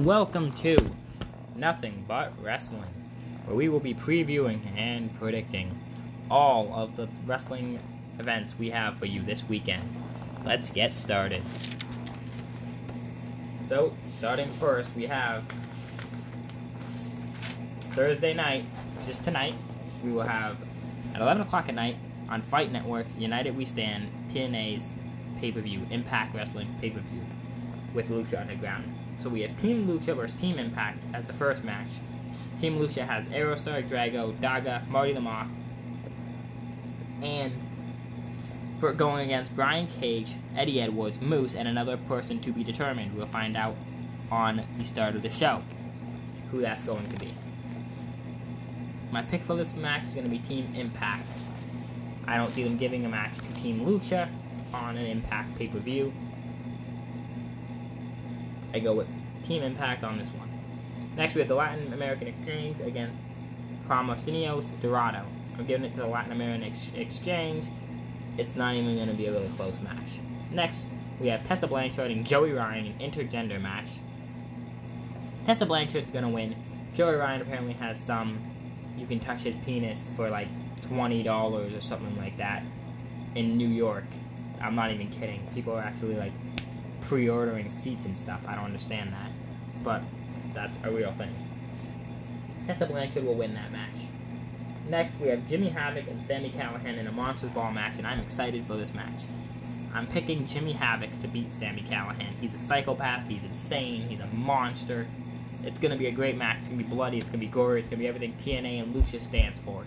Welcome to Nothing But Wrestling, where we will be previewing and predicting all of the wrestling events we have for you this weekend. Let's get started. So, starting first, we have Thursday night, which is tonight. We will have, at 11 o'clock at night, on Fight Network, United We Stand, TNA's pay-per-view, Impact Wrestling's pay-per-view, with Lucha Underground. So we have Team Lucha versus Team Impact as the first match. Team Lucha has Aerostar, Drago, Daga, Marty the Moth, and for going against Brian Cage, Eddie Edwards, Moose, and another person to be determined. We'll find out on the start of the show who that's going to be. My pick for this match is going to be Team Impact. I don't see them giving a match to Team Lucha on an Impact pay-per-view. I go with Team Impact on this one. Next, we have the Latin American Exchange against Promosineos Dorado. I'm giving it to the Latin American Exchange. It's not even going to be a really close match. Next, we have Tessa Blanchard and Joey Ryan, an intergender match. Tessa Blanchard's going to win. Joey Ryan apparently has some, you can touch his penis for like $20 or something like that in New York. I'm not even kidding. People are actually like pre-ordering seats and stuff. I don't understand that, but that's a real thing. Tessa Blanchard will win that match. Next, we have Jimmy Havoc and Sami Callihan in a Monsters Ball match, and I'm excited for this match. I'm picking Jimmy Havoc to beat Sami Callihan. He's a psychopath, he's insane, he's a monster. It's going to be a great match. It's going to be bloody, it's going to be gory, it's going to be everything TNA and Lucha stands for.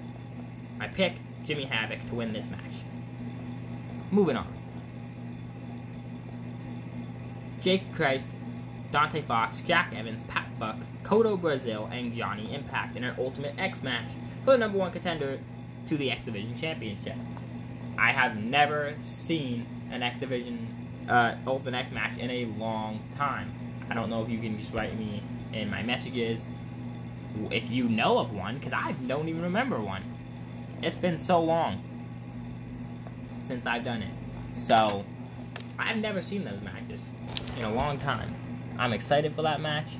I pick Jimmy Havoc to win this match. Moving on. Jake Christ, Dante Fox, Jack Evans, Pat Buck, Kodo Brazil, and Johnny Impact in an Ultimate X-Match for the number one contender to the X Division Championship. I have never seen an X Division Ultimate X-Match in a long time. I don't know if you can just write me in my messages if you know of one, because I don't even remember one. It's been so long since I've done it. So, I've never seen those matches in a long time. I'm excited for that match.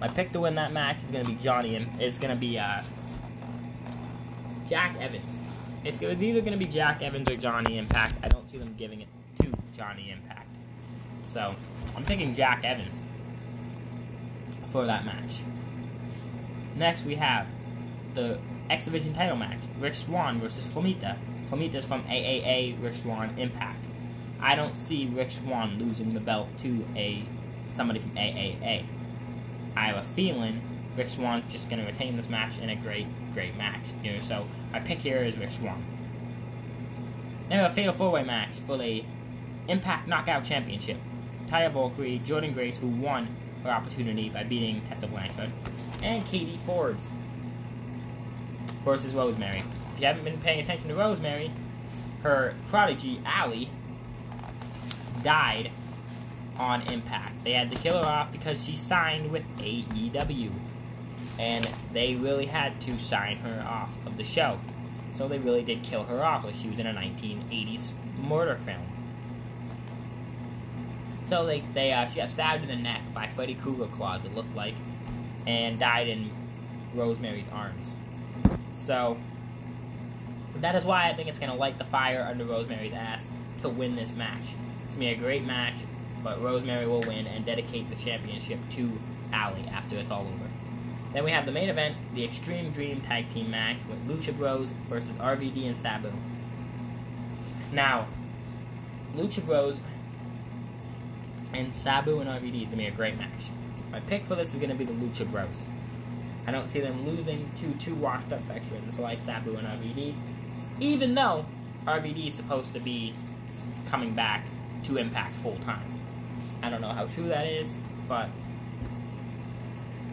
My pick to win that match is going to be Jack Evans. It's either going to be Jack Evans or Johnny Impact. I don't see them giving it to Johnny Impact. So, I'm picking Jack Evans for that match. Next, we have the X Division title match. Rick Swan versus Flamita. Flamita's from AAA, Rick Swan, Impact. I don't see Rick Swan losing the belt to somebody from AAA. I have a feeling Rick Swan's just going to retain this match in a great, great match. You know, so my pick here is Rick Swan. Now we have a Fatal 4-Way match for the Impact Knockout Championship. Taya Valkyrie, Jordan Grace, who won her opportunity by beating Tessa Blanchard, and Katie Forbes versus Rosemary. If you haven't been paying attention to Rosemary, her prodigy, Allie, died on Impact. They had to kill her off because she signed with AEW. And they really had to sign her off of the show. So they really did kill her off, like she was in a 1980s murder film. So she got stabbed in the neck by Freddy Krueger claws, it looked like, and died in Rosemary's arms. So, that is why I think it's going to light the fire under Rosemary's ass to win this match. It's going to be a great match, but Rosemary will win and dedicate the championship to Allie after it's all over. Then we have the main event, the Extreme Dream Tag Team match with Lucha Bros versus RVD and Sabu. Now, Lucha Bros and Sabu and RVD is going to be a great match. My pick for this is going to be the Lucha Bros. I don't see them losing to two washed-up veterans like Sabu and RVD, even though RVD is supposed to be coming back to Impact full-time. I don't know how true that is, but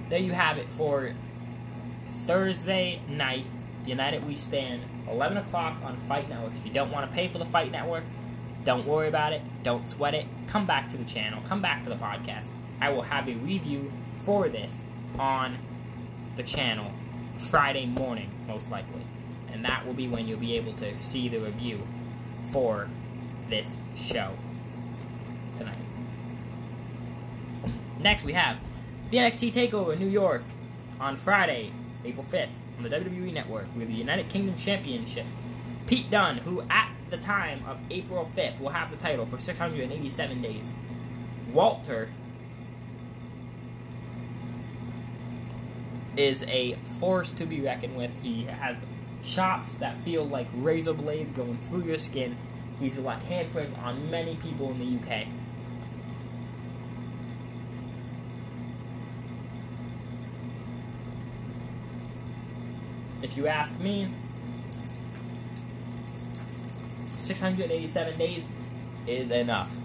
there you have it for Thursday night, United We Stand, 11 o'clock on Fight Network. If you don't want to pay for the Fight Network, don't worry about it. Don't sweat it. Come back to the channel. Come back to the podcast. I will have a review for this on the channel Friday morning, most likely. And that will be when you'll be able to see the review for this show tonight. Next, we have The NXT Takeover New York on Friday, April 5th, on the WWE Network, with the United Kingdom Championship. Pete Dunne, who at the time of April 5th will have the title for 687 days. Walter is a force to be reckoned with. He has chops that feel like razor blades going through your skin. He's left handprints on many people in the UK. If you ask me, 687 days is enough.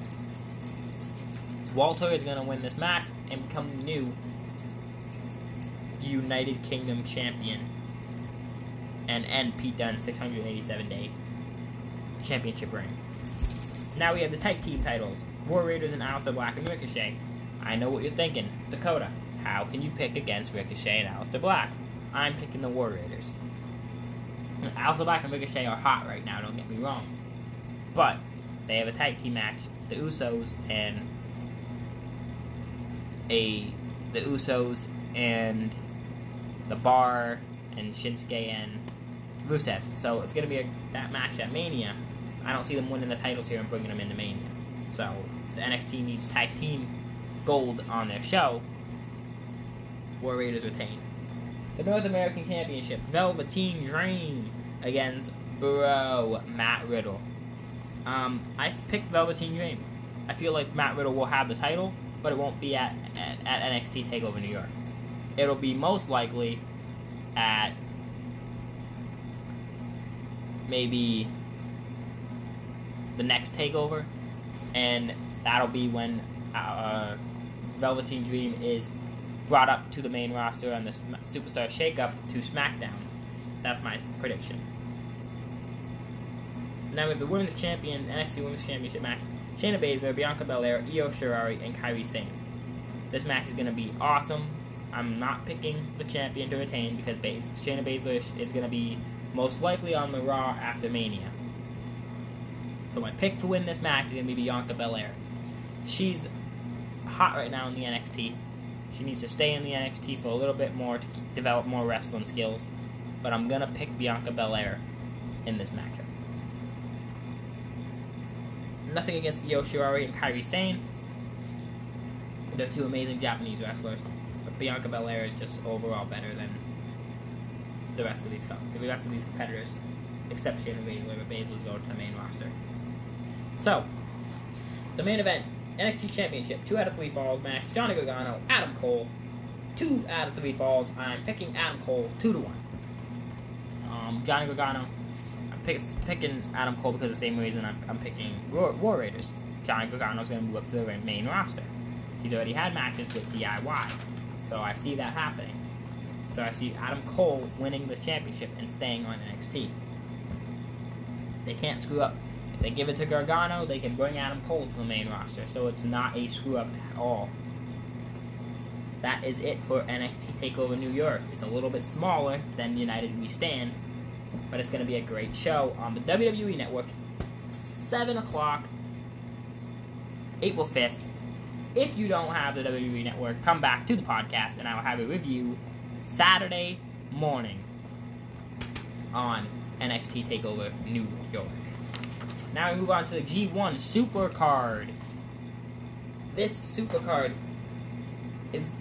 Walter is going to win this match and become the new United Kingdom champion and end Pete Dunne's 687-day championship reign. Now we have the tag team titles, War Raiders and Aleister Black and Ricochet. I know what you're thinking, Dakota, how can you pick against Ricochet and Aleister Black? I'm picking the War Raiders. Aleister Black and Ricochet are hot right now, don't get me wrong. But they have a tag team match, the Usos and The Bar and Shinsuke and Rusev. So it's going to be that match at Mania. I don't see them winning the titles here and bringing them into Mania. So the NXT needs tag team gold on their show. War Raiders retain. The North American Championship. Velveteen Dream against Matt Riddle. I picked Velveteen Dream. I feel like Matt Riddle will have the title, but it won't be at NXT TakeOver New York. It'll be most likely at maybe the next takeover, and that'll be when Velveteen Dream is brought up to the main roster on the Superstar Shakeup to SmackDown. That's my prediction. Now we have the Women's Champion, NXT Women's Championship match. Shayna Baszler, Bianca Belair, Io Shirai, and Kairi Sane. This match is going to be awesome. I'm not picking the champion to retain because Shayna Baszler is going to be most likely on the Raw after Mania. So my pick to win this match is going to be Bianca Belair. She's hot right now in the NXT. She needs to stay in the NXT for a little bit more to develop more wrestling skills. But I'm going to pick Bianca Belair in this matchup. Nothing against Io Shirai and Kairi Sane. They're two amazing Japanese wrestlers. Bianca Belair is just overall better than the rest of these competitors, except Shayna Baszler, but Baszler's going to the main roster. So, the main event, NXT Championship, 2 out of 3 falls match, Johnny Gargano, Adam Cole, 2 out of 3 falls. I'm picking Adam Cole 2-1. Johnny Gargano, I'm picking Adam Cole because of the same reason I'm picking War Raiders. Johnny Gargano's going to move up to the main roster. He's already had matches with DIY. So I see that happening. So I see Adam Cole winning the championship and staying on NXT. They can't screw up. If they give it to Gargano, they can bring Adam Cole to the main roster. So it's not a screw up at all. That is it for NXT TakeOver New York. It's a little bit smaller than United We Stand, but it's going to be a great show on the WWE Network. 7 o'clock, April 5th. If you don't have the WWE Network, come back to the podcast, and I will have a review Saturday morning on NXT TakeOver New York. Now we move on to the G1 Supercard. This Supercard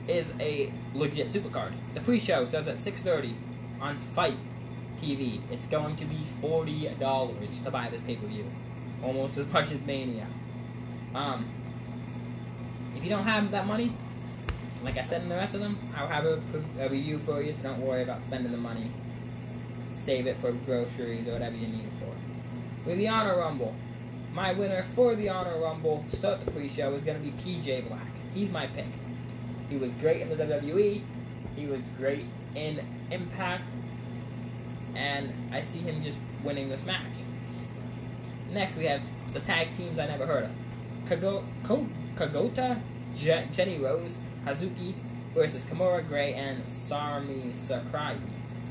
is a legit Supercard. The pre-show starts at 6:30 on Fight TV. It's going to be $40 to buy this pay-per-view. Almost as much as Mania. If you don't have that money, like I said in the rest of them, I'll have a review for you, so don't worry about spending the money. Save it for groceries or whatever you need it for. With the Honor Rumble, my winner for the Honor Rumble to start the pre-show is going to be PJ Black. He's my pick. He was great in the WWE. He was great in Impact. And I see him just winning this match. Next, we have the tag teams I never heard of. Kogota, Jenny Rose, Hazuki versus Kimura Gray and Sami Sakurai.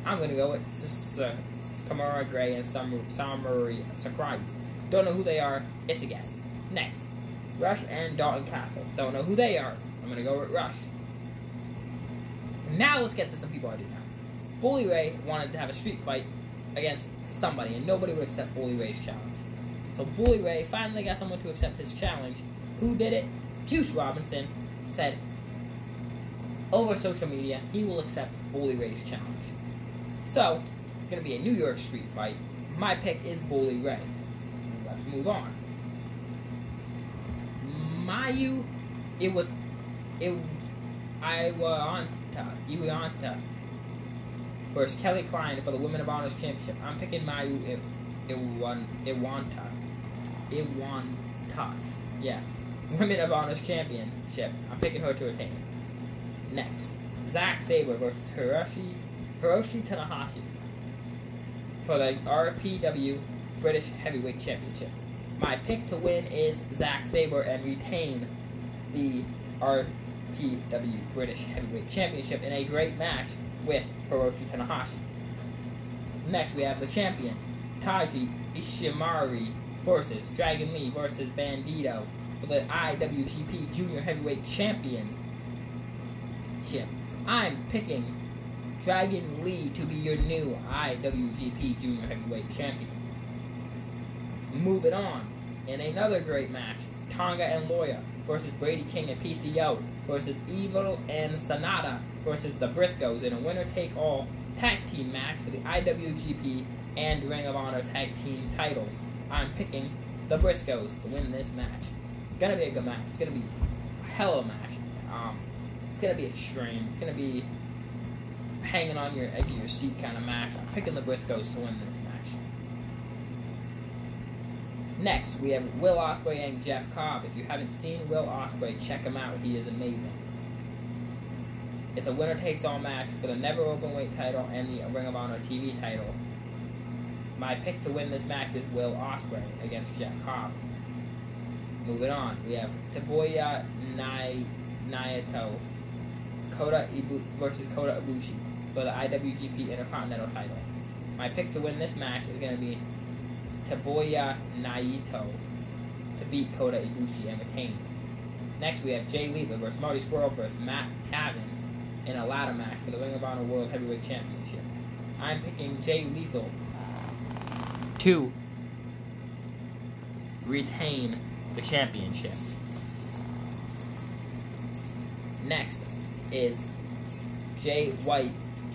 I'm going to go with Kimura Gray and Sami Sakurai. Don't know who they are. It's a guess. Next, Rush and Dalton Castle. Don't know who they are. I'm going to go with Rush. Now let's get to some people I do know. Bully Ray wanted to have a street fight against somebody, and nobody would accept Bully Ray's challenge. So Bully Ray finally got someone to accept his challenge. Who did it? Juice Robinson said over social media he will accept Bully Ray's challenge. So it's going to be a New York street fight. My pick is Bully Ray. Let's move on. Mayu Iwatani versus Kelly Klein for the Women of Honors Championship. I'm picking Mayu Iwatani. Yeah. Women of Honors Championship. I'm picking her to retain. Next. Zack Sabre versus Hiroshi Tanahashi for the RPW British Heavyweight Championship. My pick to win is Zack Sabre and retain the RPW British Heavyweight Championship in a great match with Hiroshi Tanahashi. Next, we have the champion, Taiji Ishimori versus Dragon Lee versus Bandito for the IWGP Junior Heavyweight Championship. I'm picking Dragon Lee to be your new IWGP Junior Heavyweight Champion. Moving on, in another great match, Tonga and Loya versus Brady King and PCO versus Evil and Sonata versus the Briscoes in a winner-take-all tag team match for the IWGP and Ring of Honor tag team titles. I'm picking the Briscoes to win this match. It's gonna be a good match. It's gonna be a hell of a match. It's gonna be extreme. It's gonna be hanging on your edge of your seat kind of match. I'm picking the Briscoes to win this match. Next, we have Will Ospreay and Jeff Cobb. If you haven't seen Will Ospreay, check him out. He is amazing. It's a winner-takes-all match for the Never Openweight title and the Ring of Honor TV title. My pick to win this match is Will Ospreay against Jeff Cobb. Moving on, we have Taboya Naito versus Kota Ibushi for the IWGP Intercontinental title. My pick to win this match is going to be Taboya Naito to beat Kota Ibushi and retain. Next, we have Jay Lethal versus Marty Scurll versus Matt Taven in a ladder match for the Ring of Honor World Heavyweight Championship. I'm picking Jay Lethal to retain the championship. Next is Jay White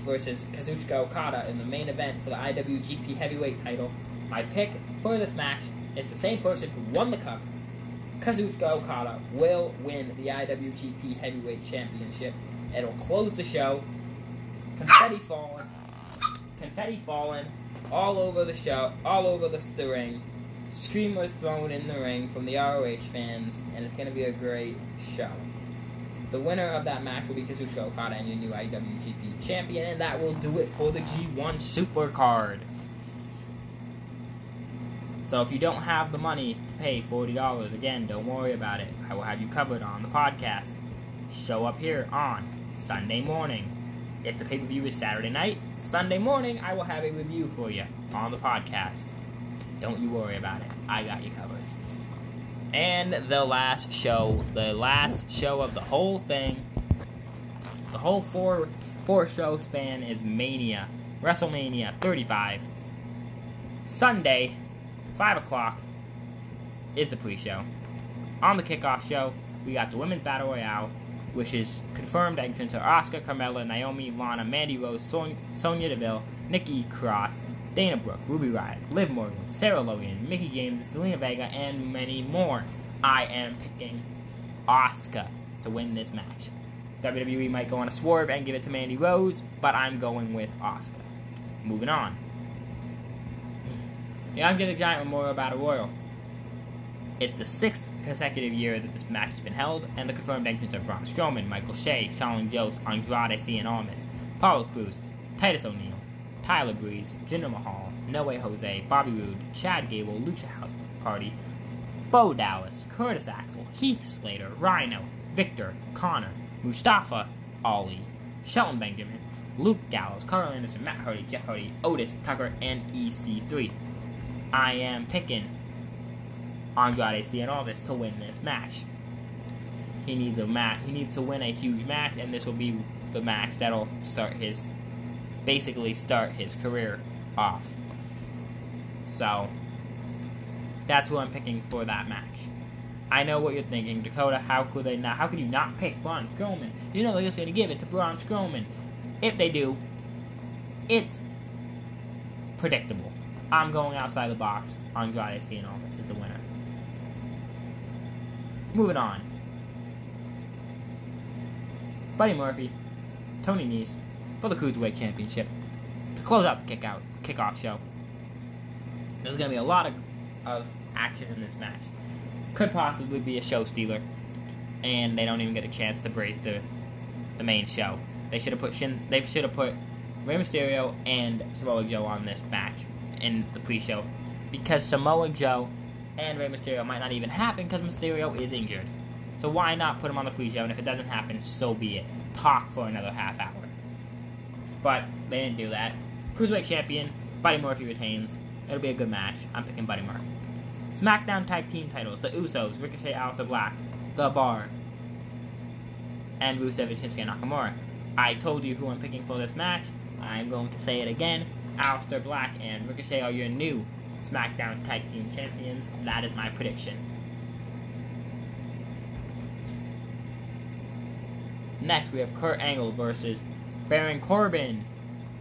versus Kazuchika Okada in the main event for the IWGP Heavyweight title. My pick for this match is the same person who won the cup. Kazuchika Okada will win the IWGP Heavyweight Championship. It'll close the show. Confetti falling all over the show, all over the ring. Streamers thrown in the ring from the ROH fans, and it's going to be a great show. The winner of that match will be Kazuchika Okada and your new IWGP Champion, and that will do it for the G1 Supercard. So if you don't have the money to pay $40, again, don't worry about it. I will have you covered on the podcast. Show up here on Sunday morning. If the pay-per-view is Saturday night, Sunday morning, I will have a review for you on the podcast. Don't you worry about it. I got you covered. And the last show of the whole thing, the whole four-show span is Mania, WrestleMania 35, Sunday, 5 o'clock is the pre-show. On the kickoff show, we got the Women's Battle Royale, which is confirmed entrants are Asuka, Carmella, Naomi, Lana, Mandy Rose, Sonya Deville, Nikki Cross, Dana Brooke, Ruby Riott, Liv Morgan, Sarah Logan, Mickie James, Zelina Vega, and many more. I am picking Asuka to win this match. WWE might go on a swerve and give it to Mandy Rose, but I'm going with Asuka. Moving on. Andre the Giant Memorial Battle Royal. It's the 6th consecutive year that this match has been held, and the confirmed entrants are Braun Strowman, Michael Shea, Shawn Michaels, Andrade Cien Almas, Apollo Crews, Titus O'Neil, Tyler Breeze, Jinder Mahal, No Way Jose, Bobby Roode, Chad Gable, Lucha House Party, Bo Dallas, Curtis Axel, Heath Slater, Rhino, Victor, Connor, Mustafa Ali, Shelton Benjamin, Luke Gallows, Carl Anderson, Matt Hardy, Jeff Hardy, Otis, Tucker, and EC3. I am picking Andrade Cien Almas to win this match. He needs a match. He needs to win a huge match, and this will be the match that'll start his, basically start his career off. So that's who I'm picking for that match. I know what you're thinking, Dakota. How could they not? How could you not pick Braun Strowman? You know they're just going to give it to Braun Strowman. If they do, it's predictable. I'm going outside the box on Andrade Cien Almas is the winner. Moving on. Buddy Murphy, Tony Nese for the Cruiserweight Championship to close out the kickoff show. There's going to be a lot of action in this match. Could possibly be a show stealer, and they don't even get a chance to braise the main show. They should have put They should have put Rey Mysterio and Samoa Joe on this match in the pre-show, because Samoa Joe and Rey Mysterio might not even happen because Mysterio is injured. So why not put him on the pre-show? And if it doesn't happen, so be it. Talk for another half hour. But they didn't do that. Cruiserweight champion Buddy Murphy retains. It'll be a good match. I'm picking Buddy Murphy. SmackDown Tag Team titles, The Usos, Ricochet, Aleister Black, The Bar, and Rusev and Shinsuke Nakamura. I told you who I'm picking for this match. I'm going to say it again. Aleister Black and Ricochet are your new SmackDown Tag Team champions. That is my prediction. Next, we have Kurt Angle versus Baron Corbin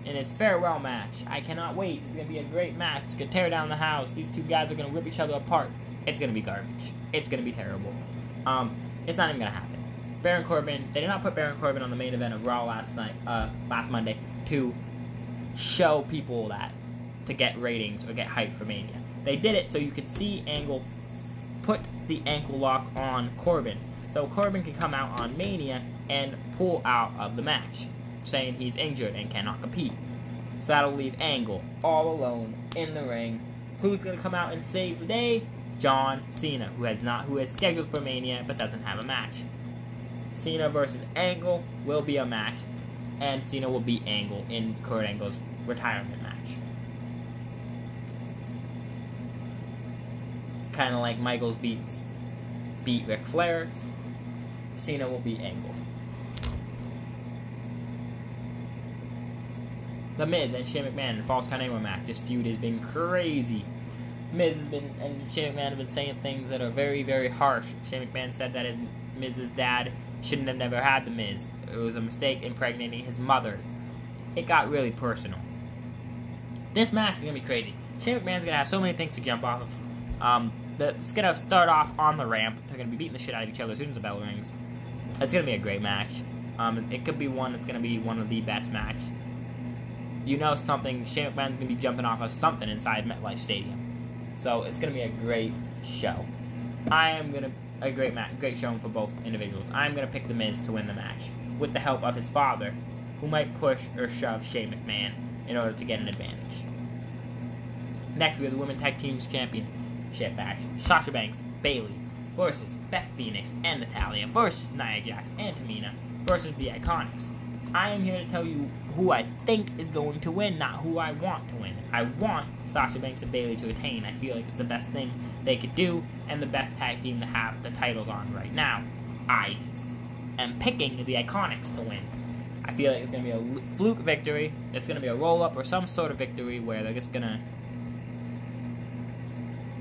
in his farewell match. I cannot wait. It's going to be a great match. It's going to tear down the house. These two guys are going to rip each other apart. It's going to be garbage. It's going to be terrible. It's not even going to happen. Baron Corbin, they did not put Baron Corbin on the main event of Raw last Monday, to show people that, to get ratings or get hype for Mania. They did it so you could see Angle put the ankle lock on Corbin. So Corbin can come out on Mania and pull out of the match, saying he's injured and cannot compete. So that'll leave Angle all alone in the ring. Who's going to come out and save the day? John Cena, who is scheduled for Mania but doesn't have a match. Cena versus Angle will be a match, and Cena will beat Angle in Kurt Angle's retirement match. Kind of like Michaels beat Ric Flair, Cena will beat Angle. The Miz and Shane McMahon in Falls Count Anywhere match. This feud has been crazy. Miz has been, and Shane McMahon have been saying things that are very, very harsh. Shane McMahon said that his Miz's dad shouldn't have never had the Miz. It was a mistake impregnating his mother. It got really personal. This match is going to be crazy. Shane McMahon's going to have so many things to jump off of. It's going to start off on the ramp. They're going to be beating the shit out of each other as soon as the bell rings. It's going to be a great match. It could be one that's going to be one of the best matches. You know something, Shane McMahon's going to be jumping off of something inside MetLife Stadium. So it's going to be a great show. Great showing for both individuals. I'm going to pick The Miz to win the match with the help of his father, who might push or shove Shane McMahon in order to get an advantage. Next, we have the Women's Tag Team's Championship match. Sasha Banks, Bayley versus Beth Phoenix and Natalya versus Nia Jax and Tamina versus The Iconics. I am here to tell you who I think is going to win, not who I want to win. I want Sasha Banks and Bayley to retain. I feel like it's the best thing they could do and the best tag team to have the titles on right now. I am picking the Iconics to win. I feel like it's going to be a fluke victory. It's going to be a roll-up or some sort of victory where they're just going to...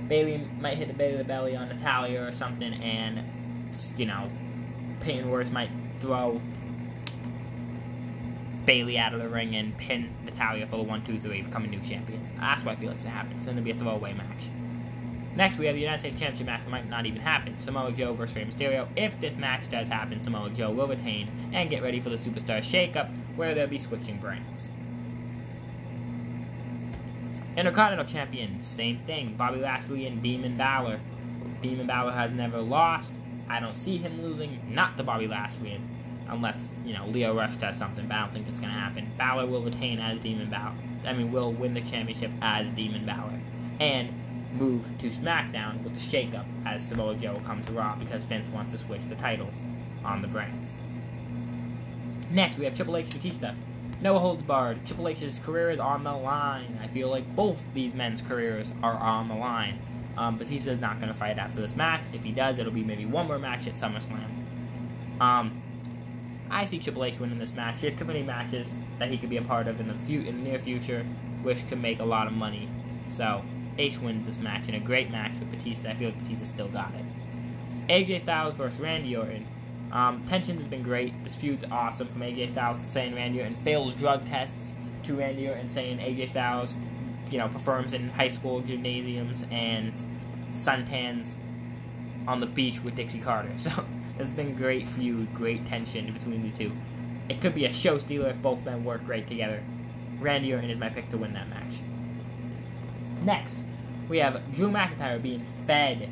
Bayley might hit the Bayley belly on Natalya or something, and, you know, Peyton Royce might throw Bayley out of the ring and pin Natalya for the 1-2-3, becoming new champions. That's what I feel like is going to happen. It's going to be a throwaway match. Next, we have the United States Championship match that might not even happen. Samoa Joe versus Rey Mysterio. If this match does happen, Samoa Joe will retain, and get ready for the Superstar Shakeup, where they'll be switching brands. Intercontinental Champion, same thing. Bobby Lashley and Demon Balor. Demon Balor has never lost. I don't see him losing, not to Bobby Lashley. Unless, you know, Lio Rush does something, but I don't think that's going to happen. Balor will retain as Demon Balor. Will win the championship as Demon Balor. And move to SmackDown with the shake-up as Samoa Joe will come to Raw because Vince wants to switch the titles on the brands. Next, we have Triple H Batista. Noah holds barred. Triple H's career is on the line. I feel like both these men's careers are on the line. Batista's not going to fight after this match. If he does, it'll be maybe one more match at SummerSlam. I see Triple H winning this match. He has too many matches that he could be a part of in the near future, which could make a lot of money. So, H wins this match in a great match with Batista. I feel like Batista still got it. AJ Styles versus Randy Orton. Tension has been great. This feud's awesome, from AJ Styles to saying Randy Orton fails drug tests to Randy Orton saying AJ Styles, you know, performs in high school gymnasiums and suntans on the beach with Dixie Carter. So it's been great feud, great tension between the two. It could be a show stealer if both men work great together. Randy Orton is my pick to win that match. Next, we have Drew McIntyre being fed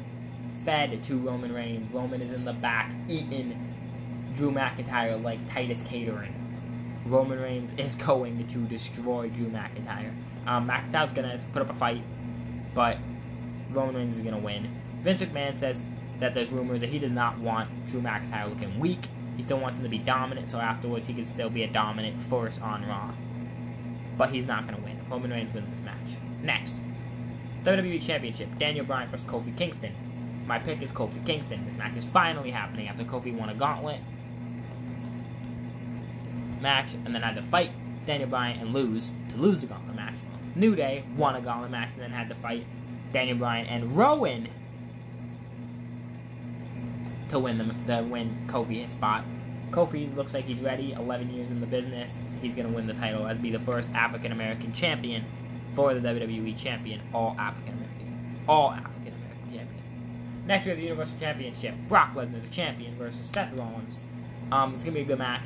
to Roman Reigns. Roman is in the back eating Drew McIntyre like Titus catering. Roman Reigns is going to destroy Drew McIntyre. McIntyre's going to put up a fight, but Roman Reigns is going to win. Vince McMahon says that there's rumors that he does not want Drew McIntyre looking weak. He still wants him to be dominant, so afterwards he can still be a dominant force on Raw. But he's not going to win. Roman Reigns wins this match. Next, WWE Championship, Daniel Bryan versus Kofi Kingston. My pick is Kofi Kingston. This match is finally happening after Kofi won a gauntlet match, and then had to fight Daniel Bryan and lose to lose the gauntlet match. New Day won a gauntlet match and then had to fight Daniel Bryan and Rowan to win win Kofi his spot. Kofi looks like he's ready. 11 years in the business, he's gonna win the title as be the first African American champion for the WWE champion, all African American champion. Next we have the Universal Championship, Brock Lesnar, the champion, versus Seth Rollins. It's gonna be a good match.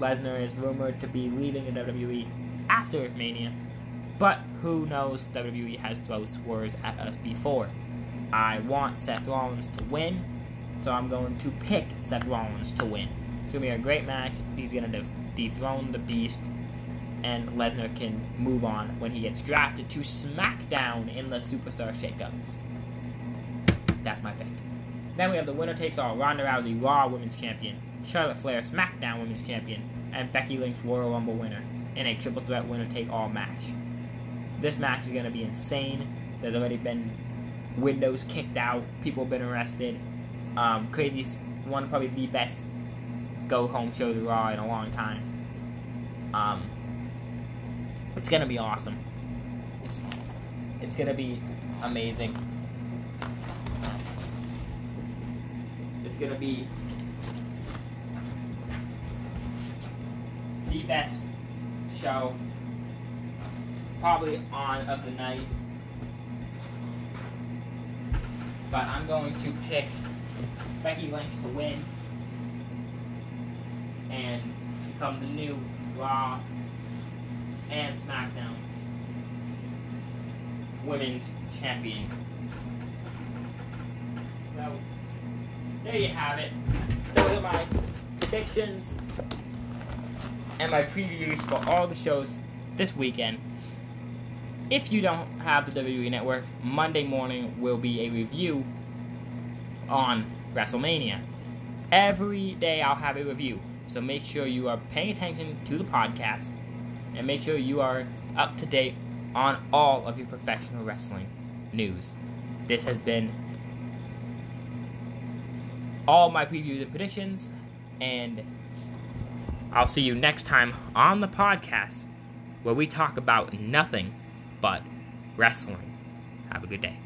Lesnar is rumored to be leaving the WWE after Mania, but who knows? WWE has thrown swerves at us before. I want Seth Rollins to win, so I'm going to pick Seth Rollins to win. It's going to be a great match. He's going to dethrone the Beast, and Lesnar can move on when he gets drafted to SmackDown in the Superstar Shakeup. That's my pick. Then we have the winner takes all, Ronda Rousey, Raw Women's Champion, Charlotte Flair, SmackDown Women's Champion, and Becky Lynch, Royal Rumble winner, in a triple threat winner-take-all match. This match is going to be insane. There's already been windows kicked out, people have been arrested. Crazy, one of probably the best go-home shows of Raw in a long time. It's going to be awesome. It's going to be amazing. It's going to be the best show probably on of the night, but I'm going to pick Becky Lynch to win and become the new Raw and SmackDown Women's Champion. So there you have it. Those are my predictions and my previews for all the shows this weekend. If you don't have the WWE Network, Monday morning will be a review on WrestleMania. Every day I'll have a review, so make sure you are paying attention to the podcast, and make sure you are up to date on all of your professional wrestling news. This has been all my previews and predictions, and I'll see you next time on the podcast where we talk about nothing but wrestling. Have a good day.